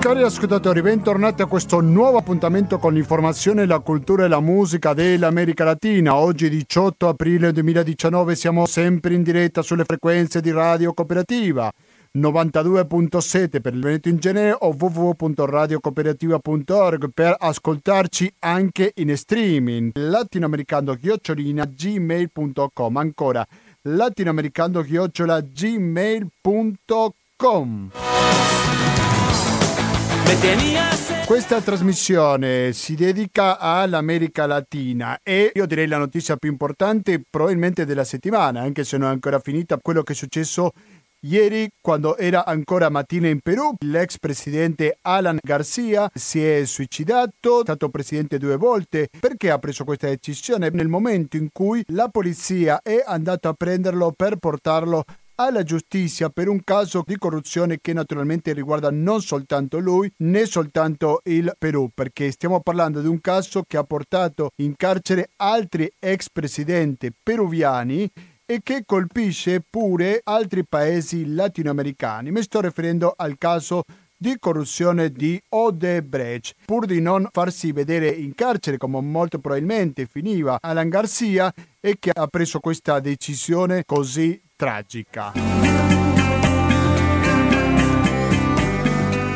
Cari ascoltatori, bentornati a questo nuovo appuntamento con l'informazione, la cultura e la musica dell'America Latina. Oggi 18 aprile 2019 siamo sempre in diretta sulle frequenze di Radio Cooperativa 92.7 per il Veneto in genere o www.radiocooperativa.org per ascoltarci anche in streaming. latinoamericando@gmail.com, ancora latinoamericando@gmail.com. Questa trasmissione si dedica all'America Latina e io direi la notizia più importante probabilmente della settimana, anche se non è ancora finita, quello che è successo ieri quando era ancora mattina in Perù. L'ex presidente Alan Garcia si è suicidato, è stato presidente 2 volte. Perché ha preso questa decisione? Nel momento in cui la polizia è andata a prenderlo per portarlo alla giustizia per un caso di corruzione che naturalmente riguarda non soltanto lui né soltanto il Perù, perché stiamo parlando di un caso che ha portato in carcere altri ex presidenti peruviani e che colpisce pure altri paesi latinoamericani. Mi sto riferendo al caso di corruzione di Odebrecht. Pur di non farsi vedere in carcere, come molto probabilmente finiva Alan Garcia, e che ha preso questa decisione così tragica.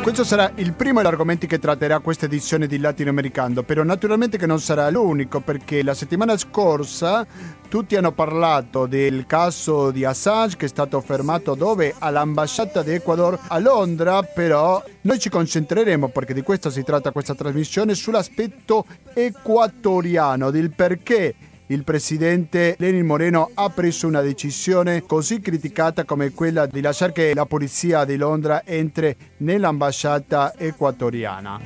Questo sarà il primo degli argomenti che tratterà questa edizione di Latinoamericano, però naturalmente che non sarà l'unico, perché la settimana scorsa tutti hanno parlato del caso di Assange, che è stato fermato dove? All'ambasciata d'Ecuador a Londra. Però noi ci concentreremo, perché di questo si tratta questa trasmissione, sull'aspetto ecuatoriano, del perché il presidente Lenin Moreno ha preso una decisione così criticata come quella di lasciare che la polizia di Londra entri nell'ambasciata ecuatoriana.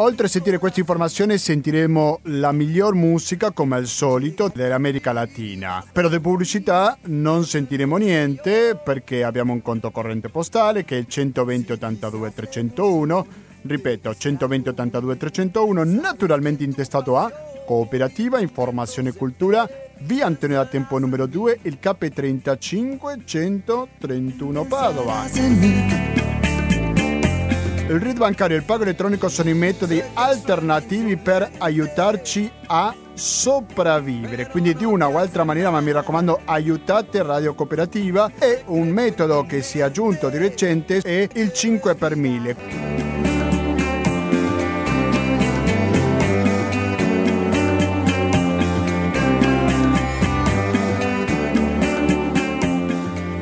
Oltre a sentire questa informazione, sentiremo la miglior musica, come al solito, dell'America Latina. Però di pubblicità non sentiremo niente, perché abbiamo un conto corrente postale che è il 120 82 301. Ripeto, 120 82 301, naturalmente intestato a Cooperativa Informazione e Cultura, via Antonio da Tempo numero 2, il CAP 35 131 Padova. Il RID bancario e il pago elettronico sono i metodi alternativi per aiutarci a sopravvivere, quindi di una o altra maniera, ma mi raccomando, aiutate Radio Cooperativa. E un metodo che si è aggiunto di recente è il 5 per 1000.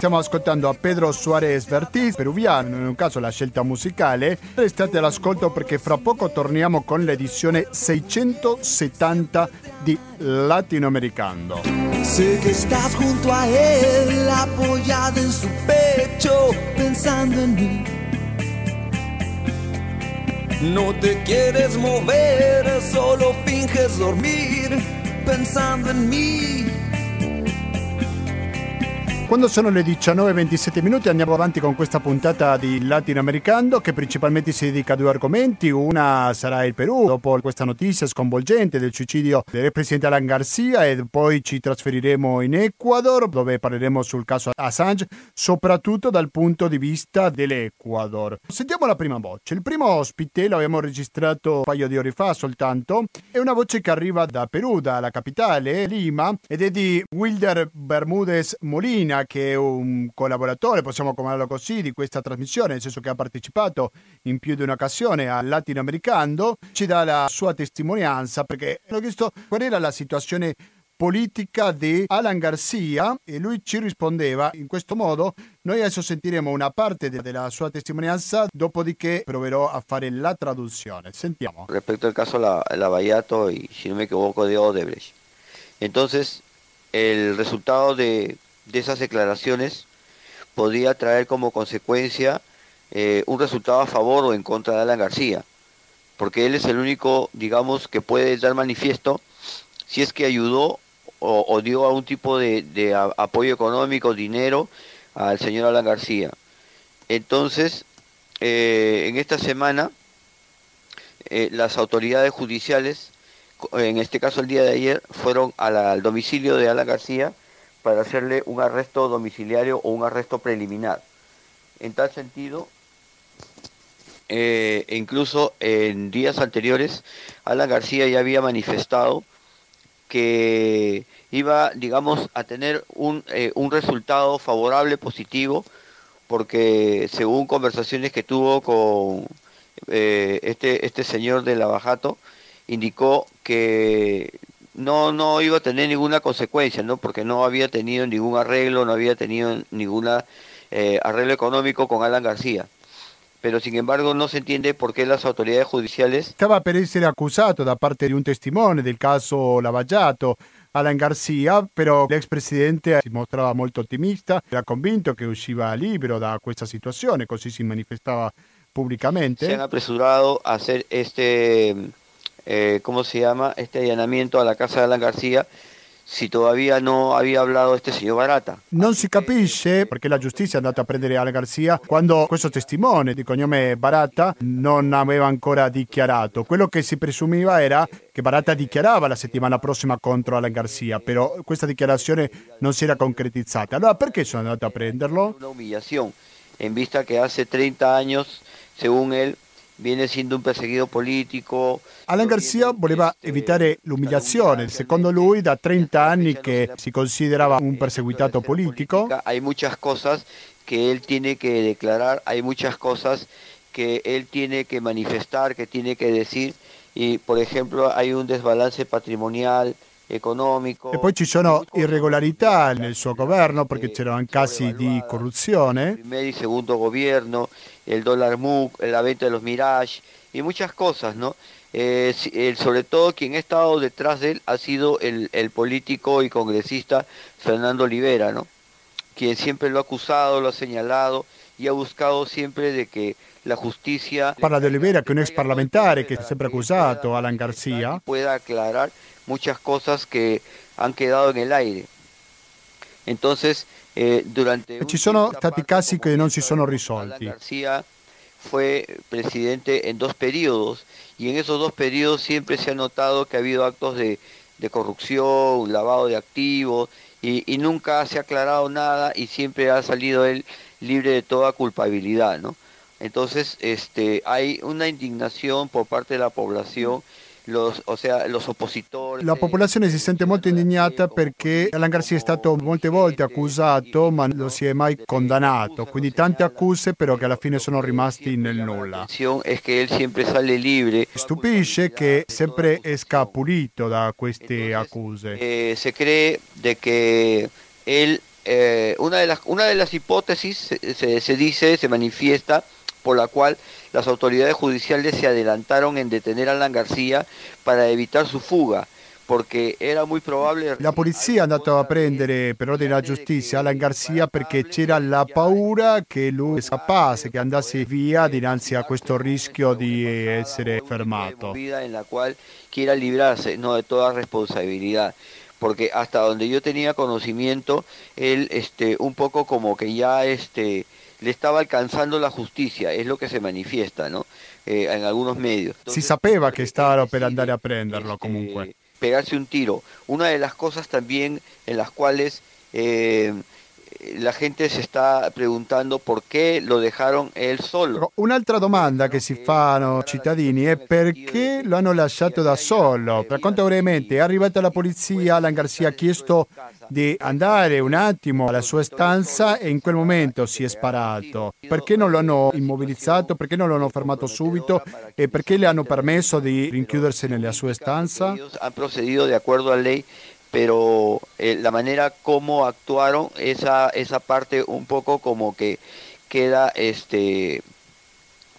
Stiamo ascoltando a Pedro Suárez Vertiz, peruviano, in un caso la scelta musicale. Restate all'ascolto, perché fra poco torniamo con l'edizione 670 di Latinoamericano. Sé que estás junto a él, apoyado en su pecho, pensando en mí. No te quieres mover, solo finges dormir, pensando en mí. Quando sono le 19:27 andiamo avanti con questa puntata di Latinoamericano, che principalmente si dedica a 2 argomenti. Una sarà il Perù, dopo questa notizia sconvolgente del suicidio del presidente Alan Garcia, e poi ci trasferiremo in Ecuador, dove parleremo sul caso Assange, soprattutto dal punto di vista dell'Ecuador. Sentiamo la prima voce. Il primo ospite l'abbiamo registrato un paio di ore fa soltanto, è una voce che arriva da Perù, dalla capitale, Lima, ed è di Wilder Bermúdez Molina, che è un collaboratore, possiamo chiamarlo così, di questa trasmissione, nel senso che ha partecipato in più di un'occasione a Latinoamericano. Ci dà la sua testimonianza, perché ho chiesto qual era la situazione politica di Alan Garcia e lui ci rispondeva in questo modo. Noi adesso sentiremo una parte della sua testimonianza, dopodiché proverò a fare la traduzione. Sentiamo. Respecto al caso Lavallato y, si no me equivoco, de Odebrecht. Entonces, el resultado de esas declaraciones podría traer como consecuencia un resultado a favor o en contra de Alan García, porque él es el único, digamos, que puede dar manifiesto si es que ayudó o dio algún tipo de apoyo económico, dinero al señor Alan García. Entonces, en esta semana, las autoridades judiciales, en este caso el día de ayer, fueron al domicilio de Alan García para hacerle un arresto domiciliario o un arresto preliminar. En tal sentido, incluso en días anteriores, Alan García ya había manifestado que iba, digamos, a tener un resultado favorable, positivo, porque según conversaciones que tuvo con este señor de Lavajato, indicó que no iba a tener ninguna consecuencia, ¿no? Porque no había tenido ningún arreglo, no había tenido ningún arreglo económico con Alan García. Pero sin embargo non si entiende perché le autorità giudiziarie... Stava per essere accusato da parte di un testimone del caso Lavajato, Alan García, però l'ex presidente si mostrava molto ottimista, era convinto che usciva libero da questa situazione, così si manifestava pubblicamente. Si hanno apresurato a hacer este allanamiento a la casa de Alan García, si todavía no había hablado este señor Barata. Non si capisce perché la giustizia è andata a prendere Alan García quando questo testimone di cognome Barata non aveva ancora dichiarato. Quello che si presumiva era che Barata dichiarava la settimana prossima contro Alan García, però questa dichiarazione non si era concretizzata. Allora perché sono andato a prenderlo? Una humillación, en vista che hace 30 años, según él, viene siendo un perseguito politico. Alan García voleva evitare l'umiliazione. Secondo lui, da 30 anni che si considerava un perseguitato politico. Hay muchas cosas que él tiene que declarar, hay muchas cosas que él tiene que manifestar, que tiene que decir. Y, por ejemplo, hay un desbalance patrimonial, economico. E poi ci sono irregolarità nel suo governo, perché c'erano casi di corruzione. Primer y segundo gobierno, el dólar MUC, la venta de los Mirage y muchas cosas, ¿no? Sobre todo quien ha estado detrás de él ha sido el político y congresista Fernando Olivera, ¿no? Quien siempre lo ha acusado, lo ha señalado y ha buscado siempre de que la justicia... Parla de Olivera, che è un ex parlamentare che è sempre accusato, Alan García. ...pueda aclarar muchas cosas que han quedado en el aire. Entonces... Ci sono stati casi che non si sono risolti. Alan García fue presidente en 2 periodos y en esos 2 periodos siempre se ha notado que ha habido actos de corrupción, lavado de activos y nunca se ha aclarado nada y siempre ha salido él libre de toda culpabilidad, ¿no? Entonces, hay una indignación por parte de la población. Los oppositori. La popolazione si sente molto indignata perché Alan García è stato molte volte accusato, ma non si è mai condannato. Quindi tante accuse, però che alla fine sono rimasti nel nulla. Stupisce che sempre esca pulito da queste accuse. Se cree che una delle ipotesi si manifesta por la cual las autoridades judiciales se adelantaron en detener a Alan García para evitar su fuga, porque era muy probable... La polizia è andata a prendere per ordine della giustizia Alan García perché c'era la paura che lui scappasse, che andasse via dinanzi a questo rischio di essere fermato. ...en la cual quiera librarse, no, de toda responsabilidad. Porque hasta donde yo tenía conocimiento, él un poco como que ya le estaba alcanzando la justicia, es lo que se manifiesta, ¿no? En algunos medios. Entonces, si sapeva que estaba per andare a prenderlo comunque. Pegarse un tiro. Una de las cosas también en las cuales la gente se sta preguntando por qué lo dejaron él solo. Un'altra domanda che si fanno cittadini è perché lo hanno lasciato da solo. Racconta brevemente, è arrivata la polizia, Alan García ha chiesto di andare un attimo alla sua stanza e in quel momento si è sparato. Perché non lo hanno immobilizzato, perché non lo hanno fermato subito e perché le hanno permesso di rinchiudersi nella sua stanza? Ha procedito de acuerdo a ley. Pero la manera como actuaron, esa parte un poco como que queda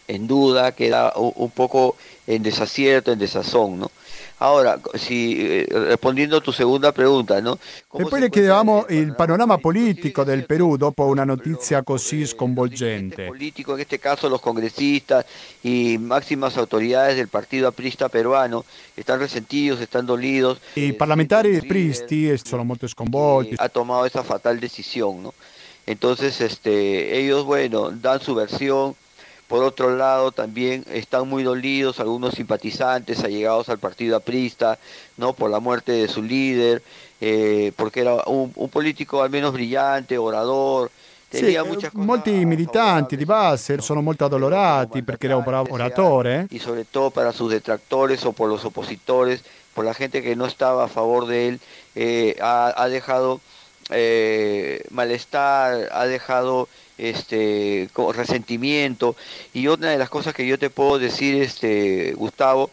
en duda, queda un poco en desacierto, en desazón, ¿no? Ahora, rispondiendo a tu seconda pregunta, ¿no? E poi le chiedevamo il panorama politico del Perù dopo una notizia così sconvolgente. Politico, in questo caso, los congresistas y máximas autoridades del Partido Aprista Peruano están resentidos, están dolidos. I parlamentari apristi sono molto sconvolti. Ha tomato questa fatale decisione, ¿no? Entonces, ellos, bueno, dan su versión. Por otro lado, también están muy dolidos algunos simpatizantes allegados al partido aprista, ¿no?, por la muerte de su líder, perché era un politico almeno brillante, orador. Sì, molti militanti di base sono molto addolorati perché era un oratore. E soprattutto per i suoi detrattori o per i suoi oppositori, per la gente che non stava a favore di lui, ha lasciato malestar, ha lasciato resentimiento. Y una de las cosas que yo te puedo decir, Gustavo,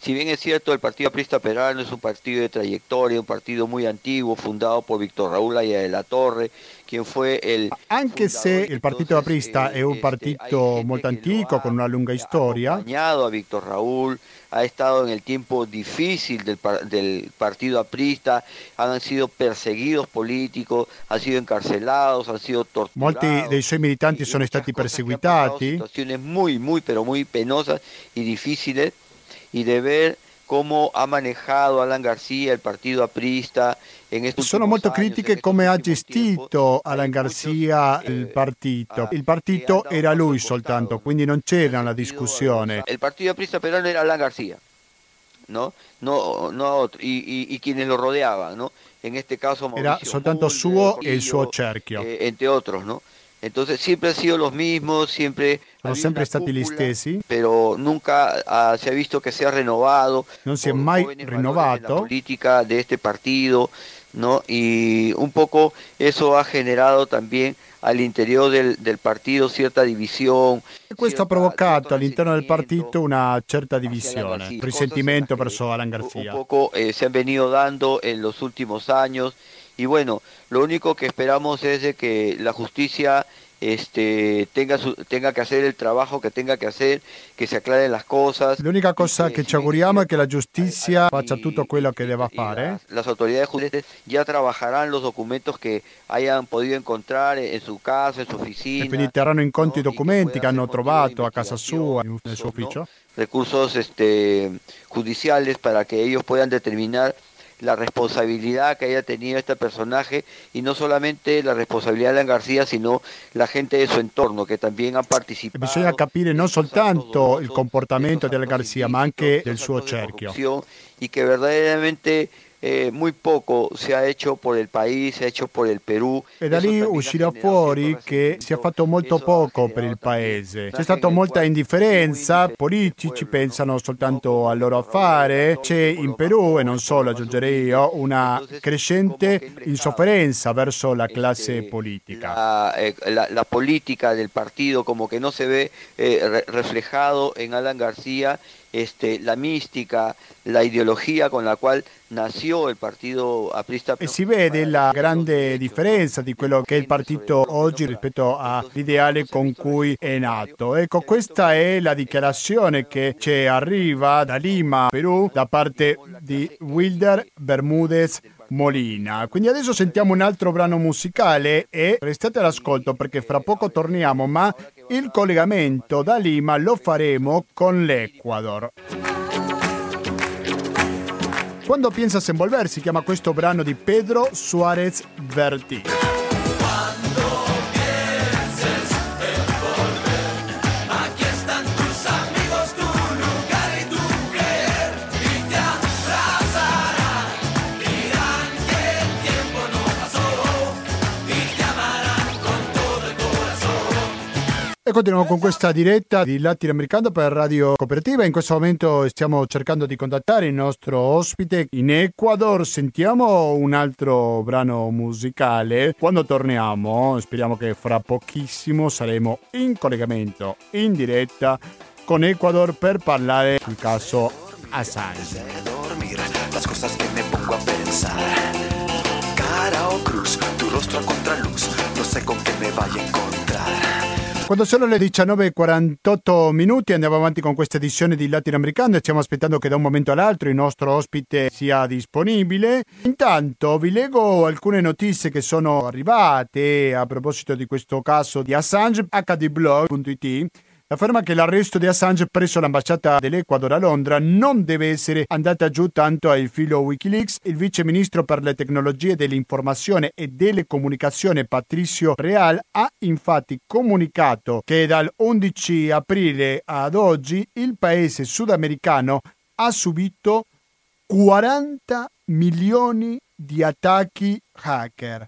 si bien es cierto, el Partido Aprista Peruano es un partido de trayectoria, un partido muy antiguo, fundado por Víctor Raúl Haya de la Torre, quien fue el... Anche se il Partito Aprista è un partito molto antico, con una lunga storia, ha acompañado a Víctor Raúl, ha estado en el tiempo difícil del Partido Aprista, han sido perseguidos políticos, han sido encarcelados, han sido torturados. Molti dei suoi militanti sono stati perseguitati. Situazioni muy penosas y difíciles. Y de ver cómo ha manejado Alan García el Partido Aprista. Sono molto critiche come ha gestito Alan García il partito. Il partito era lui soltanto, quindi non c'era una discussione. Il Partito Aprista Peruano era Alan García, ¿no? Y quienes lo rodeaban, ¿no? En este caso Mauricio era soltanto Mulder, suo e il suo cerchio, entre otros, ¿no? Entonces siempre han sido los mismos, siempre sono sempre stati gli stessi, pero nunca se ha visto que se ha renovado. Non si è mai rinnovato la politica di questo partito, ¿no? Y un poco eso ha generado también all'interno del partito cierta divisione. Questo ha provocato all'interno del partito una certa divisione, risentimento verso Alan García. Un poco se han venido dando en los últimos años. Y bueno, lo único que esperamos es de que la justicia tenga que hacer el trabajo que tenga que hacer, que se aclaren las cosas. L'unica cosa che ci auguriamo è che la giustizia faccia tutto quello che deve fare. Las autoridades judiciales ya trabajarán los documentos que hayan podido encontrar en su casa, en su oficina. E quindi terranno in conto i documenti che hanno trovato a casa sua, nel suo ufficio. Recursos judiciales para que ellos puedan determinar la responsabilidad que haya tenido este personaje, y no solamente la responsabilidad de Alan García, sino la gente de su entorno que también han participado. Bisogna capire non soltanto il comportamento di Alan García, ma anche del suo cerchio. Y que verdaderamente muy poco se ha hecho por el país, se ha hecho por el Perú. E da lì uscirà fuori che si è fatto molto poco per il paese. C'è stata molta indifferenza, politici pensano soltanto al loro affare. C'è in Perù, e non solo aggiungerei io, una crescente insofferenza verso la classe politica. La politica del partito come che non si vede reflejato in Alan García. La mística, la ideologia con la quale nació il Partito Aprista. E si vede la grande differenza di quello che è il partito oggi rispetto all'ideale con cui è nato. Ecco, questa è la dichiarazione che ci arriva da Lima, Perù, da parte di Wilder Bermúdez Molina. Quindi adesso sentiamo un altro brano musicale e restate all'ascolto perché fra poco torniamo, ma il collegamento da Lima lo faremo con l'Ecuador. Quando piensas en volver si chiama questo brano di Pedro Suárez Verti. E continuiamo con questa diretta di Latinoamericano per Radio Cooperativa. In questo momento stiamo cercando di contattare il nostro ospite in Ecuador. Sentiamo un altro brano musicale. Quando torniamo, speriamo che fra pochissimo saremo in collegamento in diretta con Ecuador per parlare del caso Assange. Cara o cruz, tu rostro a contraluz, no sé con che me vaya a encontrar. Quando sono le 19:48 andiamo avanti con questa edizione di Latinoamericano e stiamo aspettando che da un momento all'altro il nostro ospite sia disponibile. Intanto vi leggo alcune notizie che sono arrivate a proposito di questo caso di Assange. HDblog.it afferma che l'arresto di Assange presso l'ambasciata dell'Ecuador a Londra non deve essere andata giù tanto ai filo Wikileaks. Il vice ministro per le tecnologie dell'informazione e delle comunicazioni Patricio Real ha infatti comunicato che dal 11 aprile ad oggi il paese sudamericano ha subito 40 milioni di attacchi hacker,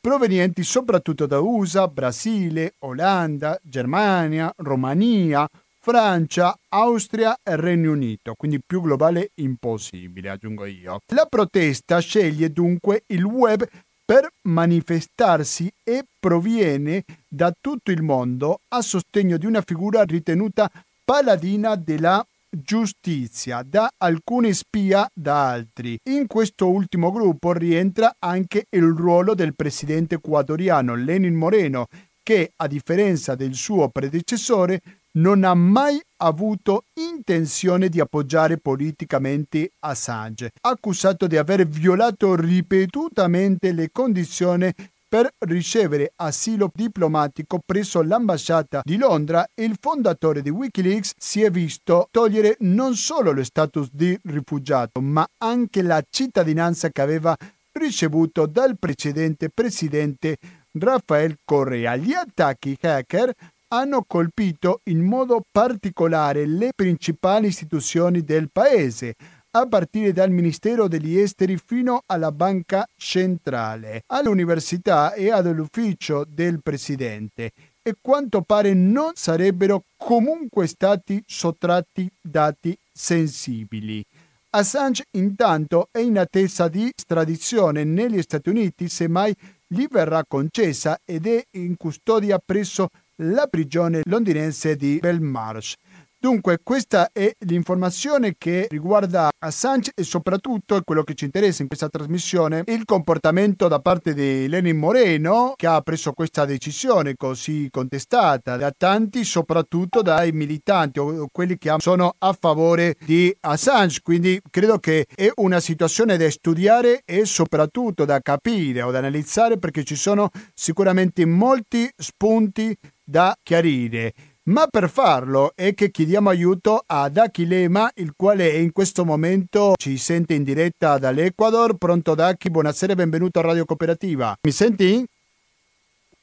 provenienti soprattutto da USA, Brasile, Olanda, Germania, Romania, Francia, Austria e Regno Unito, quindi più globale impossibile, aggiungo io. La protesta sceglie dunque il web per manifestarsi e proviene da tutto il mondo a sostegno di una figura ritenuta paladina della giustizia da alcuni, spia da altri. In questo ultimo gruppo rientra anche il ruolo del presidente ecuadoriano Lenin Moreno, che a differenza del suo predecessore non ha mai avuto intenzione di appoggiare politicamente Assange, accusato di aver violato ripetutamente le condizioni per ricevere asilo diplomatico presso l'ambasciata di Londra. Il fondatore di Wikileaks si è visto togliere non solo lo status di rifugiato, ma anche la cittadinanza che aveva ricevuto dal precedente presidente Rafael Correa. Gli attacchi hacker hanno colpito in modo particolare le principali istituzioni del paese, a partire dal Ministero degli Esteri fino alla Banca Centrale, all'università e all'ufficio del Presidente, e quanto pare non sarebbero comunque stati sottratti dati sensibili. Assange intanto è in attesa di estradizione negli Stati Uniti, semmai gli verrà concessa, ed è in custodia presso la prigione londinese di Belmarsh. Dunque, questa è l'informazione che riguarda Assange e soprattutto è quello che ci interessa in questa trasmissione, il comportamento da parte di Lenin Moreno, che ha preso questa decisione così contestata da tanti, soprattutto dai militanti o quelli che sono a favore di Assange. Quindi credo che è una situazione da studiare e soprattutto da capire o da analizzare, perché ci sono sicuramente molti spunti da chiarire. Ma per farlo è che chiediamo aiuto ad Daki Lema, il quale in questo momento ci sente in diretta dall'Ecuador. Pronto Daki, buonasera e benvenuto a Radio Cooperativa. Mi senti?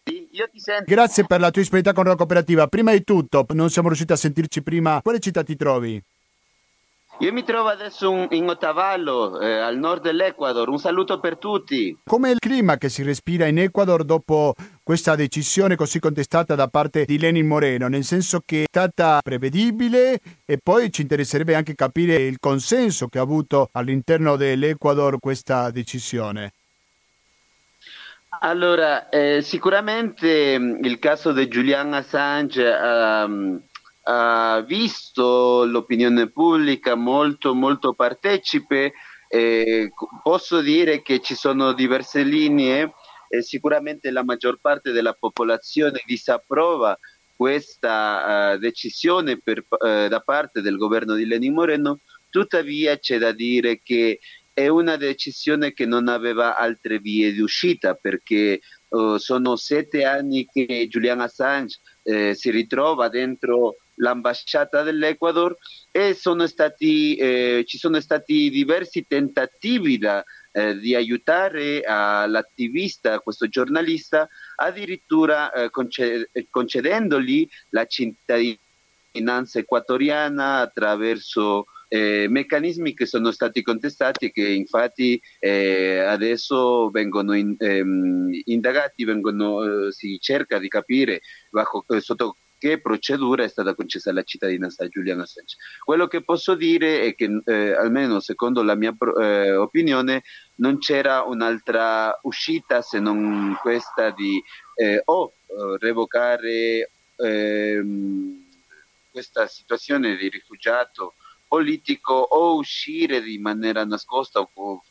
Sì, io ti sento. Grazie per la tua disponibilità con Radio Cooperativa. Prima di tutto, non siamo riusciti a sentirci prima. Quale città ti trovi? Io mi trovo adesso in Otavalo, al nord dell'Ecuador. Un saluto per tutti. Com'è il clima che si respira in Ecuador dopo questa decisione così contestata da parte di Lenin Moreno? Nel senso che è stata prevedibile, e poi ci interesserebbe anche capire il consenso che ha avuto all'interno dell'Ecuador questa decisione. Allora, sicuramente il caso di Julian Assange ha visto l'opinione pubblica molto molto partecipe. Posso dire che ci sono diverse linee, e sicuramente la maggior parte della popolazione disapprova questa decisione da parte del governo di Lenin Moreno. Tuttavia c'è da dire che è una decisione che non aveva altre vie di uscita, perché sono 7 anni che Julian Assange si ritrova dentro l'ambasciata dell'Ecuador, e ci sono stati diversi tentativi di aiutare all'attivista, questo giornalista, addirittura concedendogli la cittadinanza ecuatoriana attraverso meccanismi che sono stati contestati e che infatti adesso vengono indagati, si cerca di capire sotto che procedura è stata concessa la cittadinanza a Julian Assange. Quello che posso dire è che almeno secondo la mia opinione non c'era un'altra uscita se non questa di revocare questa situazione di rifugiato politico o uscire di maniera nascosta o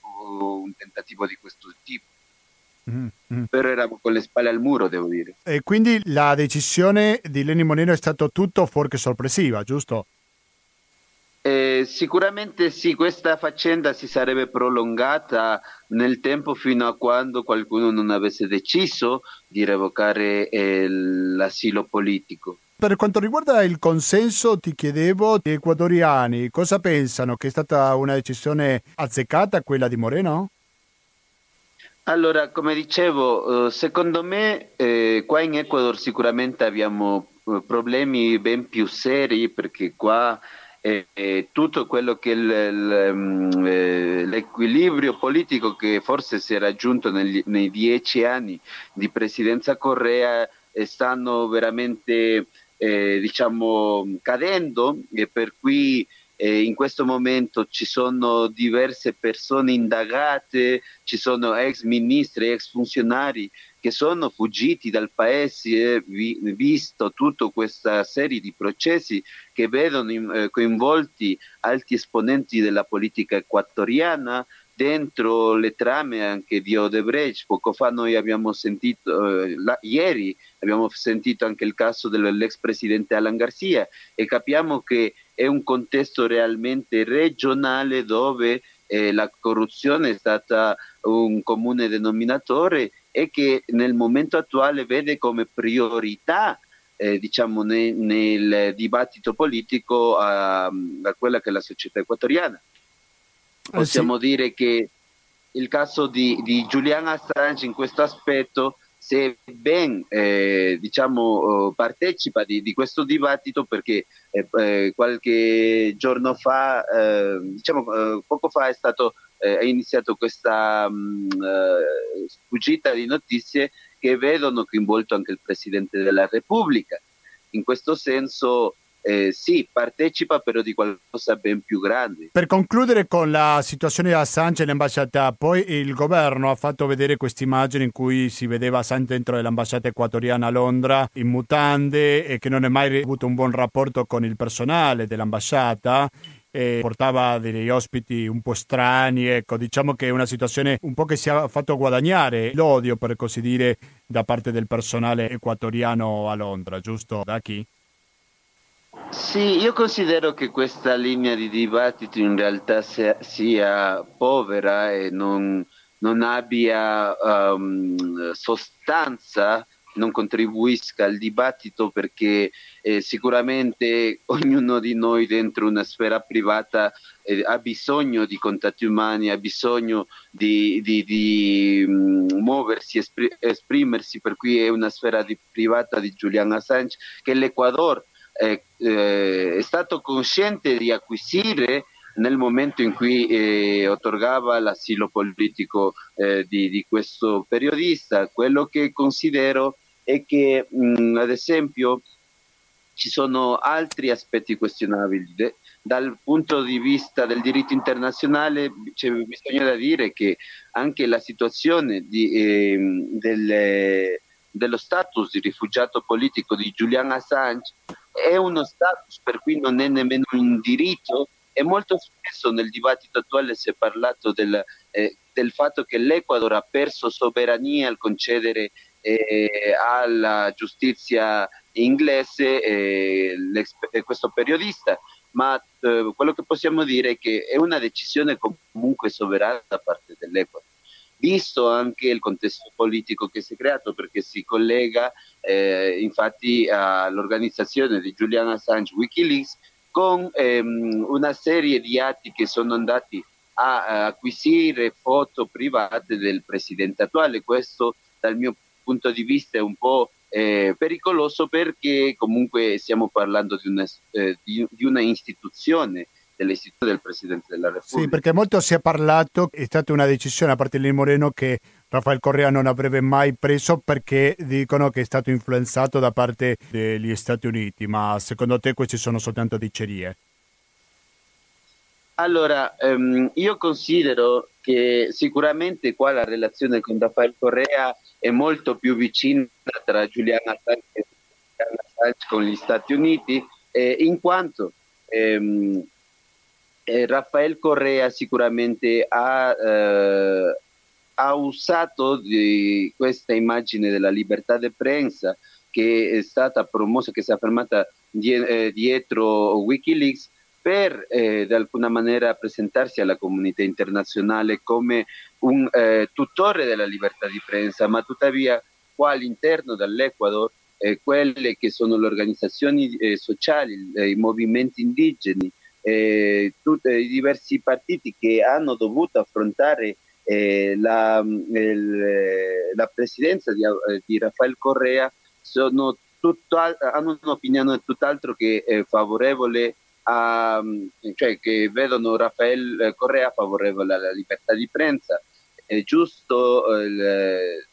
un tentativo di questo tipo. Però eravamo con le spalle al muro, devo dire. E quindi la decisione di Lenin Moreno è stata tutto fuorché sorpresiva, giusto? Sicuramente sì, questa faccenda si sarebbe prolungata nel tempo fino a quando qualcuno non avesse deciso di revocare l'asilo politico. Per quanto riguarda il consenso, ti chiedevo, gli ecuadoriani cosa pensano? Che è stata una decisione azzeccata quella di Moreno? Allora, come dicevo, secondo me qua in Ecuador sicuramente abbiamo problemi ben più seri, perché qua tutto quello che l'equilibrio politico che forse si è raggiunto nei 10 anni di presidenza Correa stanno veramente cadendo, e per cui in questo momento ci sono diverse persone indagate, ci sono ex ministri, ex funzionari che sono fuggiti dal paese, visto tutta questa serie di processi che vedono coinvolti alti esponenti della politica ecuatoriana dentro le trame anche di Odebrecht. Poco fa noi abbiamo sentito, ieri abbiamo sentito anche il caso dell'ex presidente Alan Garcia, e capiamo che è un contesto realmente regionale dove la corruzione è stata un comune denominatore e che nel momento attuale vede come priorità nel dibattito politico a quella che è la società ecuatoriana. Possiamo dire che il caso di Julian Assange in questo aspetto, se ben partecipa di questo dibattito, perché qualche giorno fa, poco fa, è iniziato questa fuggita di notizie che vedono coinvolto anche il Presidente della Repubblica. In questo senso sì, partecipa, però di qualcosa ben più grande. Per concludere con la situazione di Assange e l'ambasciata, poi il governo ha fatto vedere questa immagine in cui si vedeva Assange dentro dell'ambasciata ecuatoriana a Londra in mutande, e che non è mai avuto un buon rapporto con il personale dell'ambasciata. Portava degli ospiti un po' strani, ecco, diciamo che è una situazione un po' che si è fatto guadagnare l'odio, per così dire, da parte del personale ecuatoriano a Londra, giusto Daki? Sì, io considero che questa linea di dibattito in realtà sia povera e non abbia sostanza, non contribuisca al dibattito, perché sicuramente ognuno di noi dentro una sfera privata ha bisogno di contatti umani, ha bisogno di muoversi, esprimersi, per cui è una sfera privata di Julian Assange che l'Ecuador è stato consciente di acquisire nel momento in cui otorgava l'asilo politico di questo periodista. Quello che considero è che ad esempio ci sono altri aspetti questionabili. Dal punto di vista del diritto internazionale c'è bisogno da dire che anche la situazione dello status di rifugiato politico di Julian Assange è uno status per cui non è nemmeno un diritto, e molto spesso nel dibattito attuale si è parlato del fatto che l'Ecuador ha perso sovranità al concedere alla giustizia inglese questo periodista, ma quello che possiamo dire è che è una decisione comunque sovrana da parte dell'Ecuador, visto anche il contesto politico che si è creato, perché si collega infatti all'organizzazione di Julian Assange Wikileaks con una serie di atti che sono andati a acquisire foto private del presidente attuale. Questo dal mio punto di vista è un po' pericoloso, perché comunque stiamo parlando di una istituzione, dell'istituto del Presidente della Repubblica. Sì, perché molto si è parlato, è stata una decisione a parte di Moreno che Rafael Correa non avrebbe mai preso, perché dicono che è stato influenzato da parte degli Stati Uniti, ma secondo te queste sono soltanto dicerie? Allora, io considero che sicuramente qua la relazione con Rafael Correa è molto più vicina tra Julian Assange e con gli Stati Uniti, in quanto Rafael Correa sicuramente ha usato di questa immagine della libertà di presa che è stata promossa, che si è affermata dietro Wikileaks, per di alcuna maniera presentarsi alla comunità internazionale come un tutore della libertà di presa, ma tuttavia qua all'interno dell'Ecuador quelle che sono le organizzazioni sociali, i movimenti indigeni, tutti i diversi partiti che hanno dovuto affrontare la presidenza di Rafael Correa hanno un'opinione tutt'altro che favorevole, cioè che vedono Rafael Correa favorevole alla libertà di prensa. Giusto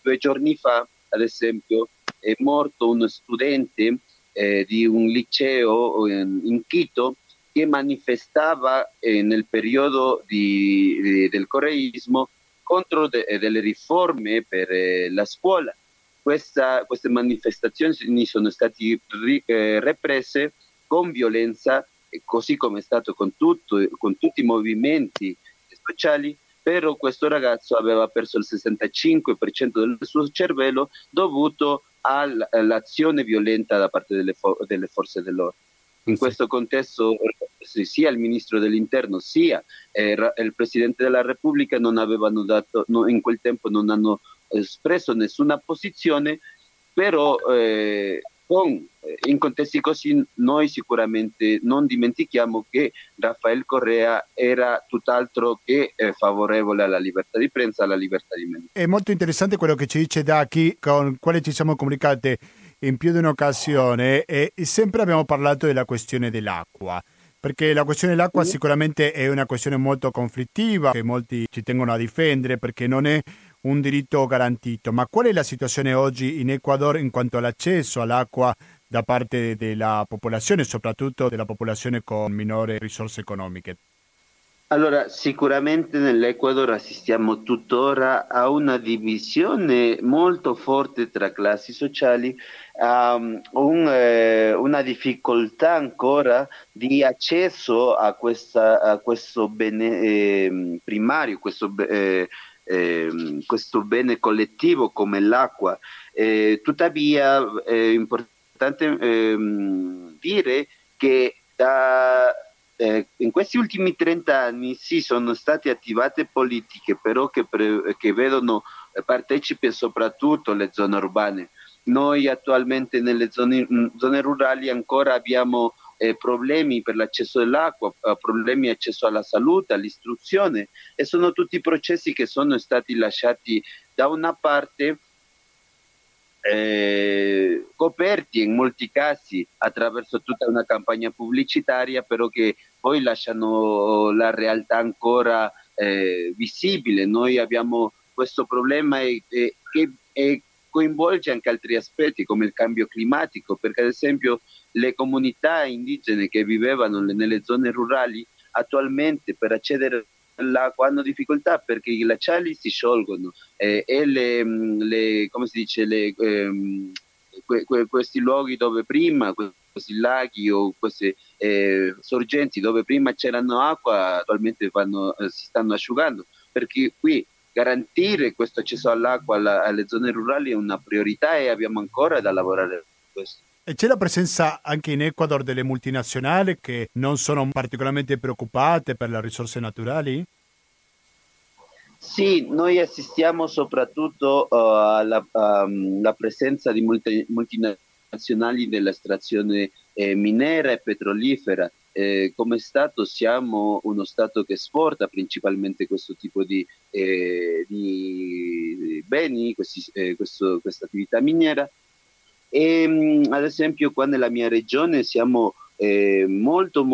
2 giorni fa, ad esempio, è morto uno studente di un liceo in Quito che manifestava nel periodo del correismo contro delle riforme per la scuola. Queste manifestazioni sono state represse con violenza, così come è stato con tutti i movimenti sociali, però questo ragazzo aveva perso il 65% del suo cervello dovuto all'azione violenta da parte delle forze dell'ordine. In questo contesto sia il ministro dell'interno sia il presidente della Repubblica non avevano dato, in quel tempo non hanno espresso nessuna posizione, però in contesti così noi sicuramente non dimentichiamo che Rafael Correa era tutt'altro che favorevole alla libertà di prensa, alla libertà di mente. È molto interessante quello che ci dice Daki, con il quale ci siamo comunicati in più di un'occasione, e sempre abbiamo parlato della questione dell'acqua, perché la questione dell'acqua sicuramente è una questione molto conflittiva che molti ci tengono a difendere perché non è un diritto garantito. Ma qual è la situazione oggi in Ecuador in quanto all'accesso all'acqua da parte della popolazione, soprattutto della popolazione con minore risorse economiche? Allora, sicuramente nell'Ecuador assistiamo tuttora a una divisione molto forte tra classi sociali, a una difficoltà ancora di accesso a questo bene primario, questo bene collettivo come l'acqua. Tuttavia è importante dire che in questi ultimi 30 anni sì, sono state attivate politiche però che vedono partecipe soprattutto le zone urbane. Noi attualmente nelle zone rurali ancora abbiamo problemi per l'accesso all'acqua, problemi accesso alla salute, all'istruzione, e sono tutti processi che sono stati lasciati da una parte coperti in molti casi attraverso tutta una campagna pubblicitaria, però che poi lasciano la realtà ancora visibile. Noi abbiamo questo problema che coinvolge anche altri aspetti come il cambio climatico, perché ad esempio le comunità indigene che vivevano nelle zone rurali attualmente per accedere all'acqua hanno difficoltà perché i glaciali si sciolgono e questi luoghi dove prima, questi laghi o queste sorgenti dove prima c'erano acqua attualmente si stanno asciugando, perché qui garantire questo accesso all'acqua alle zone rurali è una priorità e abbiamo ancora da lavorare su questo. E c'è la presenza anche in Ecuador delle multinazionali che non sono particolarmente preoccupate per le risorse naturali? Sì, noi assistiamo soprattutto alla presenza di multinazionali dell'estrazione minera e petrolifera. Come Stato siamo uno Stato che esporta principalmente questo tipo di beni, questa attività miniera. E, ad esempio, qua nella mia regione siamo molto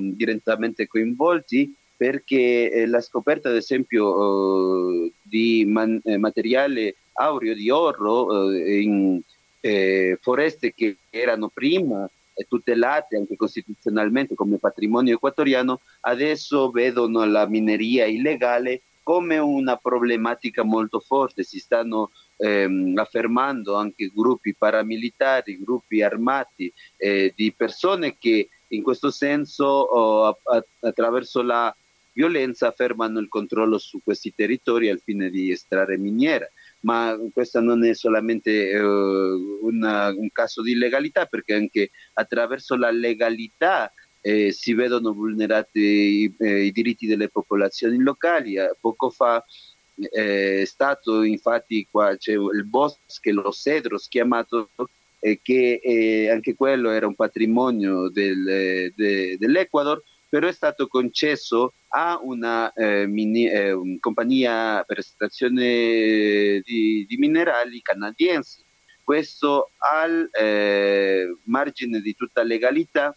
direttamente coinvolti perché la scoperta, ad esempio, di materiale aureo, di oro, in foreste che erano prima tutelate anche costituzionalmente come patrimonio equatoriano, adesso vedono la mineria illegale come una problematica molto forte. Si stanno affermando anche gruppi paramilitari, gruppi armati di persone che in questo senso attraverso la violenza affermano il controllo su questi territori al fine di estrarre miniera. Ma questa non è solamente un caso di illegalità, perché anche attraverso la legalità si vedono vulnerati i diritti delle popolazioni locali. Poco fa è stato infatti, qua c'è il bosco, lo cedro chiamato, che anche quello era un patrimonio dell'Ecuador, però è stato concesso a una compagnia per estrazione di minerali canadiense. Questo al margine di tutta legalità.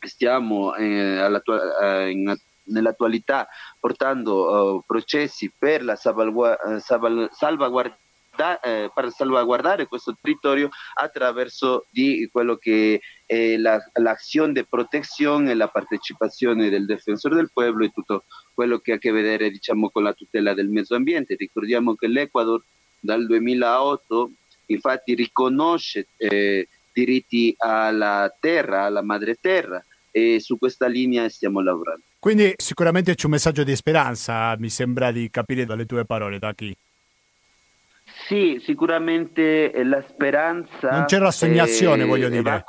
Stiamo nell'attualità portando processi per la salvaguardare questo territorio attraverso di quello che è l'azione di protezione e la partecipazione del difensore del popolo e tutto quello che ha a che vedere, diciamo, con la tutela del mezzo ambiente. Ricordiamo che l'Ecuador dal 2008 infatti riconosce diritti alla terra, alla madre terra, e su questa linea stiamo lavorando. Quindi sicuramente c'è un messaggio di speranza, mi sembra di capire dalle tue parole, Taki. Sì, sicuramente la speranza... Non c'è rassegnazione, voglio dire. Va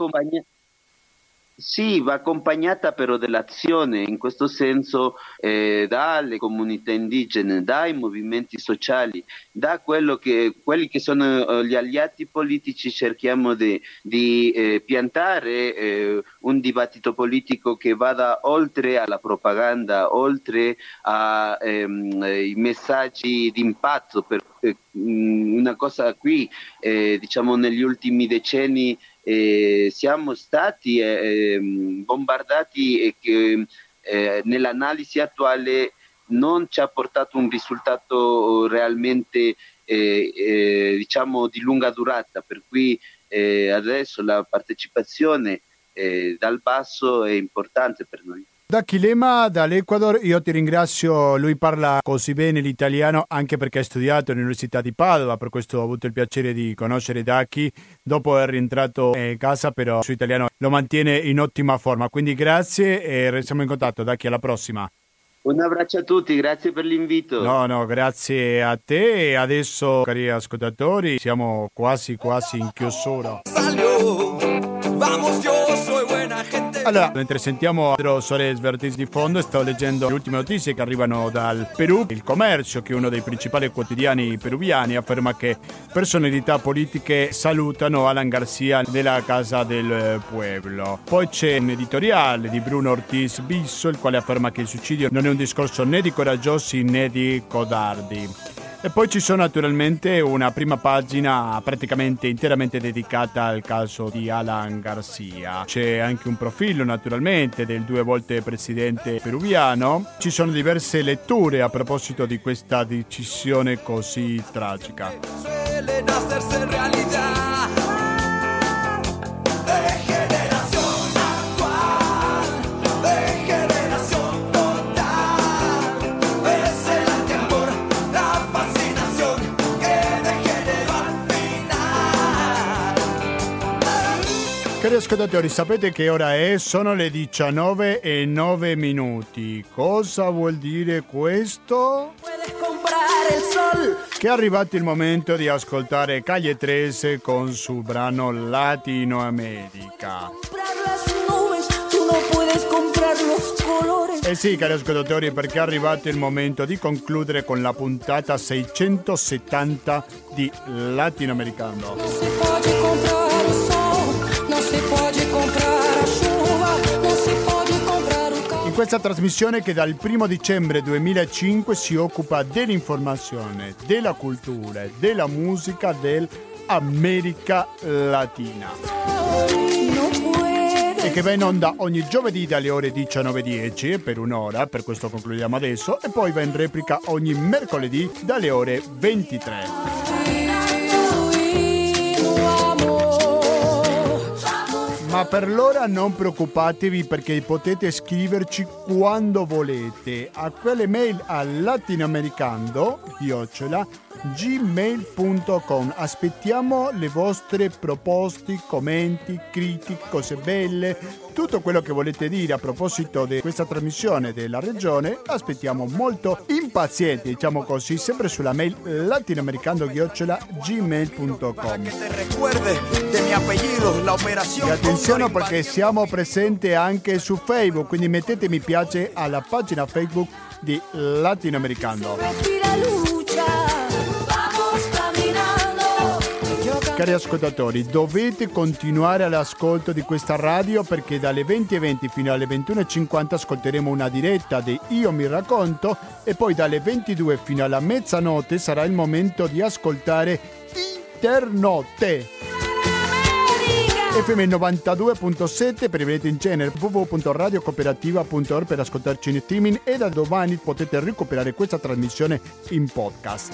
accompagnata però dell'azione, in questo senso dalle comunità indigene, dai movimenti sociali, da quelli che sono gli alleati politici. Cerchiamo di piantare un dibattito politico che vada oltre alla propaganda, oltre ai messaggi d'impatto, per una cosa qui diciamo negli ultimi decenni siamo stati bombardati e che nell'analisi attuale non ci ha portato un risultato realmente diciamo di lunga durata, per cui adesso la partecipazione dal basso è importante per noi. Taki Lema dall'Ecuador, io ti ringrazio. Lui parla così bene l'italiano anche perché ha studiato all'Università di Padova, per questo ho avuto il piacere di conoscere Taki dopo è rientrato in casa, però il suo italiano lo mantiene in ottima forma, quindi grazie e restiamo in contatto. Taki, alla prossima. Un abbraccio a tutti, grazie per l'invito. No, grazie a te. E adesso, cari ascoltatori, siamo quasi in chiusura. Allora, mentre sentiamo Soares Vertiz di fondo, sto leggendo le ultime notizie che arrivano dal Perù. Il Comercio, che è uno dei principali quotidiani peruviani, afferma che personalità politiche salutano Alan García della Casa del Pueblo. Poi c'è un editoriale di Bruno Ortiz Bisso, il quale afferma che il suicidio non è un discorso né di coraggiosi né di codardi. E poi ci sono naturalmente una prima pagina praticamente interamente dedicata al caso di Alan García. C'è anche un profilo naturalmente del 2 volte presidente peruviano. Ci sono diverse letture a proposito di questa decisione così tragica. Cari ascoltatori, sapete che ora è? Sono le 19:09. Cosa vuol dire questo? Che è arrivato il momento di ascoltare Calle 13 con su brano Latino America. Eh sì, cari ascoltatori, perché è arrivato il momento di concludere con la puntata 670 di Latinoamericano. Questa trasmissione che dal 1 dicembre 2005 si occupa dell'informazione, della cultura, della musica dell'America Latina e che va in onda ogni giovedì dalle ore 19:10 per un'ora, per questo concludiamo adesso, e poi va in replica ogni mercoledì dalle ore 23. Ma per l'ora non preoccupatevi, perché potete scriverci quando volete a quelle mail a latinoamericando@gmail.com. Aspettiamo le vostre proposte, commenti, critiche, cose belle, tutto quello che volete dire a proposito di questa trasmissione della regione. Aspettiamo molto impazienti, diciamo così, sempre sulla mail latinoamericando@gmail.com. E attenzione, perché siamo presenti anche su Facebook, quindi mettete mi piace alla pagina Facebook di Latinoamericano. Cari ascoltatori, dovete continuare all'ascolto di questa radio perché dalle 20:20 fino alle 21:50 ascolteremo una diretta di Io mi racconto e poi dalle 22 fino alla mezzanotte sarà il momento di ascoltare Internotte. FM 92.7 per i veneti in genere, www.radiocooperativa.org per ascoltarci in streaming e da domani potete recuperare questa trasmissione in podcast.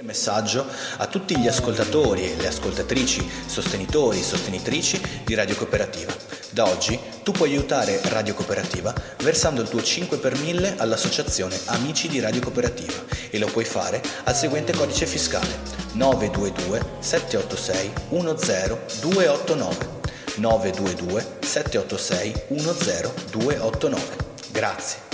Messaggio a tutti gli ascoltatori e le ascoltatrici, sostenitori e sostenitrici di Radio Cooperativa. Da oggi tu puoi aiutare Radio Cooperativa versando il tuo 5 per 1000 all'associazione Amici di Radio Cooperativa e lo puoi fare al seguente codice fiscale 922 786 10289 922 786 10289. Grazie.